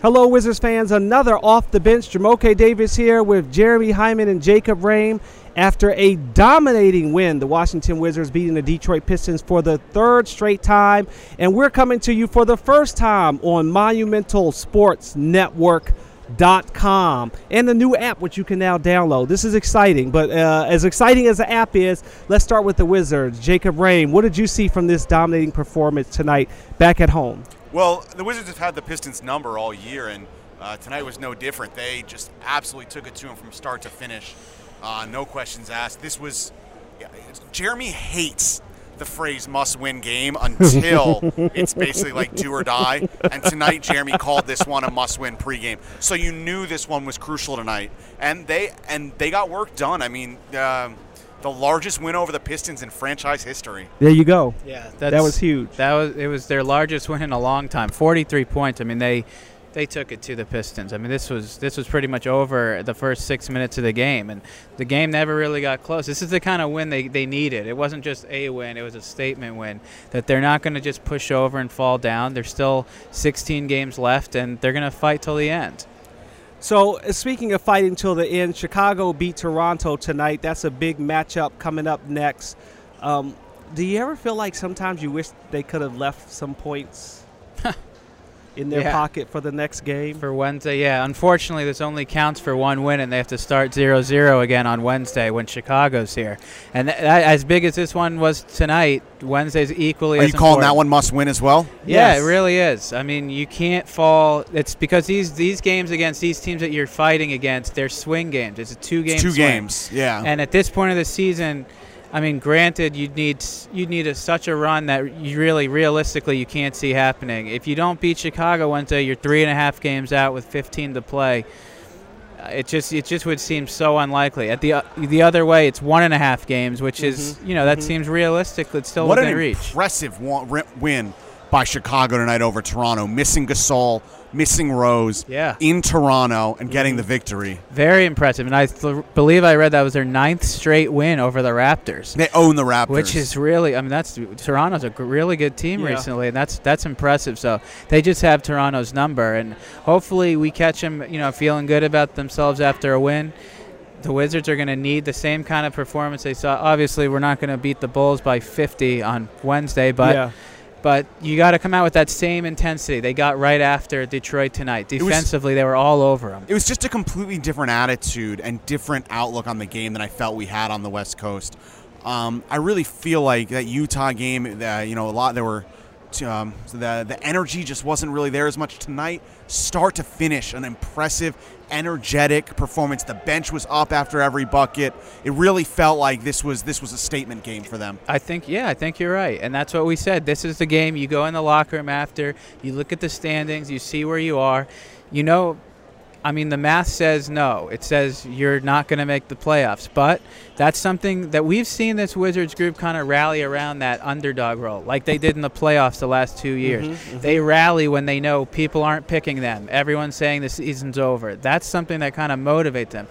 Hello, Wizards fans. Another off the bench. Jamoke Davis here with Jeremy Hyman and Jacob Rehm. After a dominating win, the Washington Wizards beating the Detroit Pistons for the third straight time. And we're coming to you for the first time on MonumentalSportsNetwork.com and the new app, which you can now download. This is exciting, but as exciting as the app is, let's start with the Wizards. Jacob Rehm, what did you see from this dominating performance tonight back at home? Well, the Wizards have had the Pistons' number all year, and tonight was no different. They just absolutely took it to them from start to finish. No questions asked. This was Jeremy hates the phrase must-win game until it's basically like do or die. And tonight, Jeremy called this one a must-win pregame. So you knew this one was crucial tonight, and they got work done. I mean, the largest win over the Pistons in franchise history. There you go. Yeah, that was huge. It was their largest win in a long time. 43 points. I mean, they took it to the Pistons. I mean, this was pretty much over the first 6 minutes of the game, and the game never really got close. This is the kind of win they needed. It wasn't just a win. It was a statement win that they're not going to just push over and fall down. There's still 16 games left, and they're going to fight till the end. So, speaking of fighting till the end, Chicago beat Toronto tonight. That's a big matchup coming up next. Do you ever feel like sometimes you wish they could have left some points in their pocket for the next game? For Wednesday, yeah. Unfortunately, this only counts for one win, and they have to start 0-0 again on Wednesday when Chicago's here. And as big as this one was tonight, Wednesday's equally as important. Are you calling that one must win as well? Yeah, yes. It really is. I mean, you can't fall. It's because these games against these teams that you're fighting against, they're swing games. It's a two-game swing. Two games, yeah. And at this point of the season, I mean, granted, you'd need such a run that you really realistically you can't see happening. If you don't beat Chicago Wednesday, you're 3.5 games out with 15 to play. It just would seem so unlikely. At the other way, it's 1.5 games, which is that seems realistic. It's still within reach. What an impressive win by Chicago tonight over Toronto, missing Gasol, missing Rose in Toronto and getting the victory. Very impressive. And I believe I read that was their 9th straight win over the Raptors. They own the Raptors. Which is really, I mean, Toronto's a really good team recently, and that's impressive. So they just have Toronto's number. And hopefully we catch them, feeling good about themselves after a win. The Wizards are going to need the same kind of performance they saw. Obviously, we're not going to beat the Bulls by 50 on Wednesday, but But you got to come out with that same intensity they got right after Detroit tonight. Defensively, they were all over them. It was just a completely different attitude and different outlook on the game than I felt we had on the West Coast. I really feel like that Utah game, the energy just wasn't really there as much tonight. Start to finish, an impressive, energetic performance. The bench was up after every bucket. It really felt like this was a statement game for them. I think you're right, and that's what we said. This is the game you go in the locker room after. You look at the standings. You see where you are. I mean, the math says no. It says you're not going to make the playoffs. But that's something that we've seen this Wizards group kind of rally around, that underdog role, like they did in the playoffs the last 2 years. They rally when they know people aren't picking them. Everyone's saying the season's over. That's something that kind of motivates them.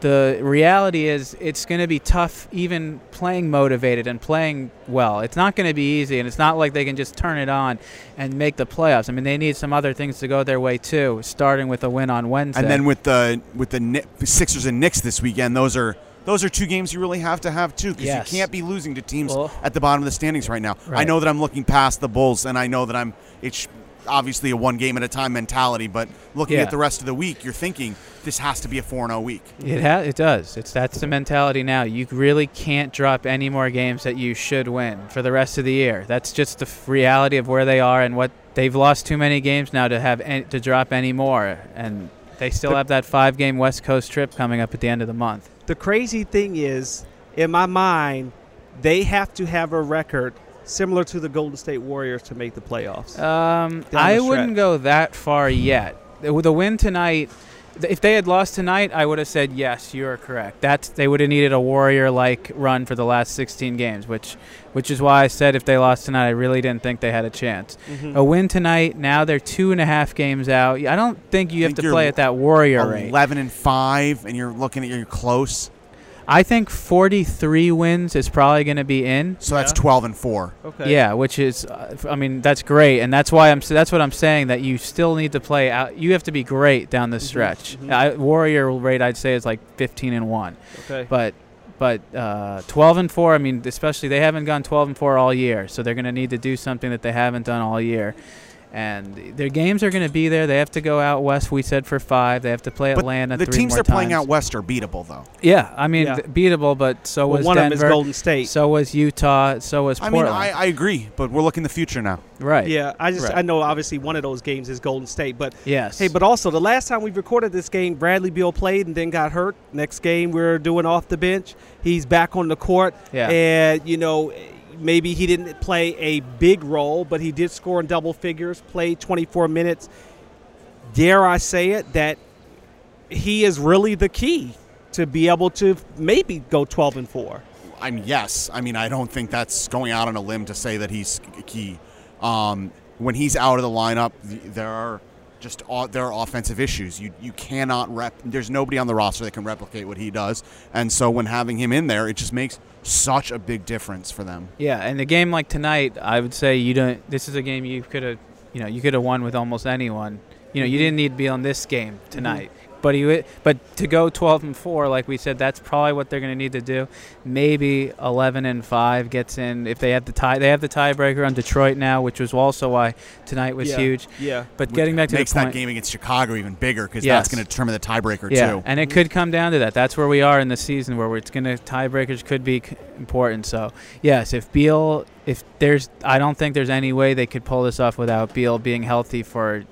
The reality is it's going to be tough even playing motivated and playing well. It's not going to be easy, and it's not like they can just turn it on and make the playoffs. I mean, they need some other things to go their way too, starting with a win on Wednesday. And then with the Sixers and Knicks this weekend, those are two games you really have to have too, because you can't be losing to teams at the bottom of the standings right now. Right. I know that I'm looking past the Bulls, and I know that it's obviously a one game at a time mentality, but looking at the rest of the week, you're thinking this has to be a 4-0 week. It does. That's the mentality now. You really can't drop any more games that you should win for the rest of the year. That's just the reality of where they are, and what they've lost too many games now to have to drop any more. And they still have that 5-game West Coast trip coming up at the end of the month. The crazy thing is, in my mind, they have to have a record similar to the Golden State Warriors to make the playoffs. I wouldn't go that far yet. With a win tonight, if they had lost tonight, I would have said, yes, you are correct. They would have needed a Warrior-like run for the last 16 games, which is why I said if they lost tonight, I really didn't think they had a chance. A win tonight, now they're 2.5 games out. I don't think you have to play at that Warrior rate. 11-5, and you're looking at you're close. I think 43 wins is probably going to be in. So that's 12-4. Okay. Yeah, which is, I mean, that's great, and that's why that's what I'm saying, that you still need to play out. You have to be great down the stretch. Mm-hmm. Warrior rate, I'd say, is like 15-1. Okay. But 12-4. I mean, especially they haven't gone 12-4 all year, so they're going to need to do something that they haven't done all year. And their games are going to be there. They have to go out west, we said, for 5. They have to play Atlanta 3 more times. The teams they're playing out west are beatable, though. Yeah, I mean, beatable, but so was Denver. One of them is Golden State. So was Utah. So was Portland. I mean, I agree, but we're looking the future now. Right. Yeah, I know, obviously, one of those games is Golden State. But, hey, but also, the last time we recorded this game, Bradley Beal played and then got hurt. Next game we're doing off the bench. He's back on the court. Yeah. And, you know, maybe he didn't play a big role, but he did score in double figures, played 24 minutes. Dare I say it, that he is really the key to be able to maybe go 12-4. I mean, I don't think that's going out on a limb to say that he's key. When he's out of the lineup, there are offensive issues. You cannot rep. There's nobody on the roster that can replicate what he does. And so when having him in there, it just makes such a big difference for them. Yeah, and a game like tonight, I would say you don't. This is a game you could have won with almost anyone. You know, you didn't need to be on this game tonight. Mm-hmm. But to go 12-4, like we said, that's probably what they're going to need to do. Maybe 11-5 gets in if they have the tie. They have the tiebreaker on Detroit now, which was also why tonight was huge. Yeah. But getting back to the point, makes that game against Chicago even bigger because that's going to determine the tiebreaker too. And it could come down to that. That's where we are in the season, where it's going to tiebreakers could be important. So yes, I don't think there's any way they could pull this off without Beal being healthy for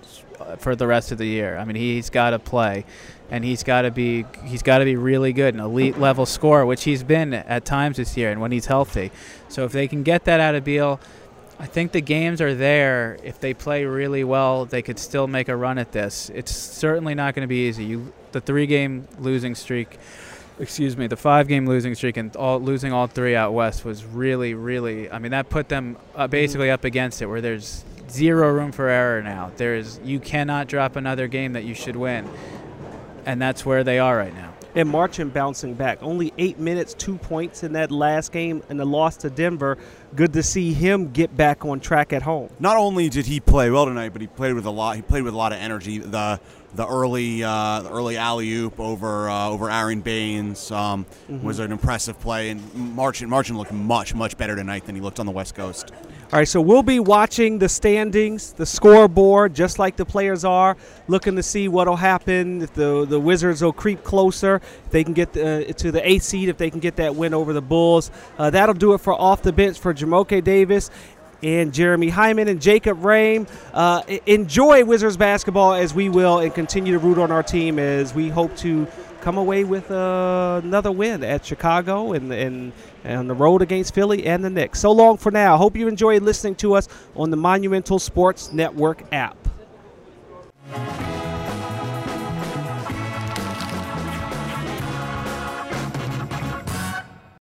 the rest of the year. I mean, he's got to play, and he's got to be really good, an elite level scorer, which he's been at times this year, and when he's healthy. So if they can get that out of Beal, I think the games are there. If they play really well, they could still make a run at this. It's certainly not going to be easy. The 3-game losing streak, the 5-game losing streak, and losing all 3 out west was really, really, I mean, that put them basically up against it, where there's zero room for error now. You cannot drop another game that you should win, and that's where they are right now. And Marchan bouncing back. Only 8 minutes, 2 points in that last game and the loss to Denver. Good to see him get back on track at home. Not only did he play well tonight, but he played with a lot of energy. The early alley-oop over Aaron Baines was an impressive play, and Marchan looked much, much better tonight than he looked on the West Coast. All right, so we'll be watching the standings, the scoreboard, just like the players are, looking to see what will happen, if the Wizards will creep closer, if they can get to the 8th seed, if they can get that win over the Bulls. That'll do it for Off the Bench for Jamoke Davis and Jeremy Hyman and Jacob Rehm. Enjoy Wizards basketball as we will, and continue to root on our team as we hope to come away with another win at Chicago and on the road against Philly and the Knicks. So long for now. Hope you enjoyed listening to us on the Monumental Sports Network app.